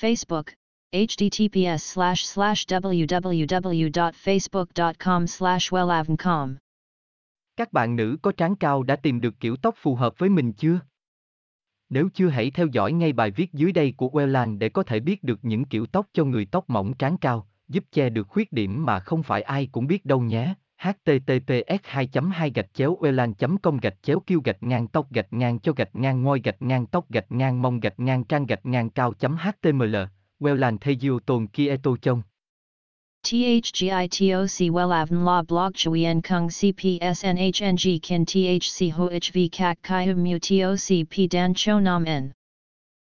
Facebook https://www.facebook.com/wellavncom Các bạn nữ có trán cao đã tìm được kiểu tóc phù hợp với mình chưa? Nếu chưa hãy theo dõi ngay bài viết dưới đây của Wella để có thể biết được những kiểu tóc cho người tóc mỏng trán cao, giúp che được khuyết điểm mà không phải ai cũng biết đâu nhé. https://wellan.com/kiêu-tóc-ngoi-tóc-ngoi-tóc-ngoi-mong-cao-trang-cao.html Wella thay diêu tồn kia tô trông. THGITOC WELAVN LA BLOG CHUI EN KUNG CPSNHNG KIN THC HOHV CAC CHI HUM MU TOC P DAN CHO NAM N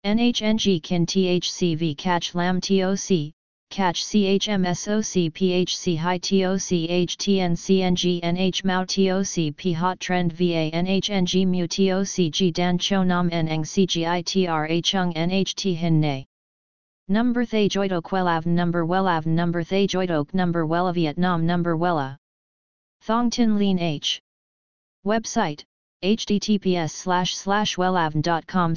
NHNG KIN THC V CACH LAM TOC Catch CHMSOC PHC High TOC HTNCNG NH Mao TOC P Hot Trend VA NHNG Mu TOC G Dan Cho Nam Nang CGITRA Chung NHT Hin Nay Number Thay Joidok Wellavn Number Thay Joidok Number Wella Vietnam Number Wella Thong Tin Lean H Website https://wellavn.com/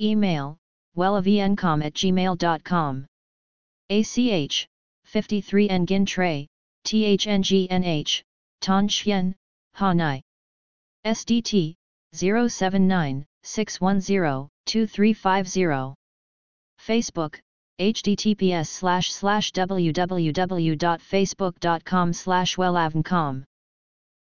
Email wellavncom@gmail.com ACH 53 Nguyen Tray THNGNH Thanh Chien Hà Nội SDT 079-610-2350 Facebook https://www.facebook.com/wellavncom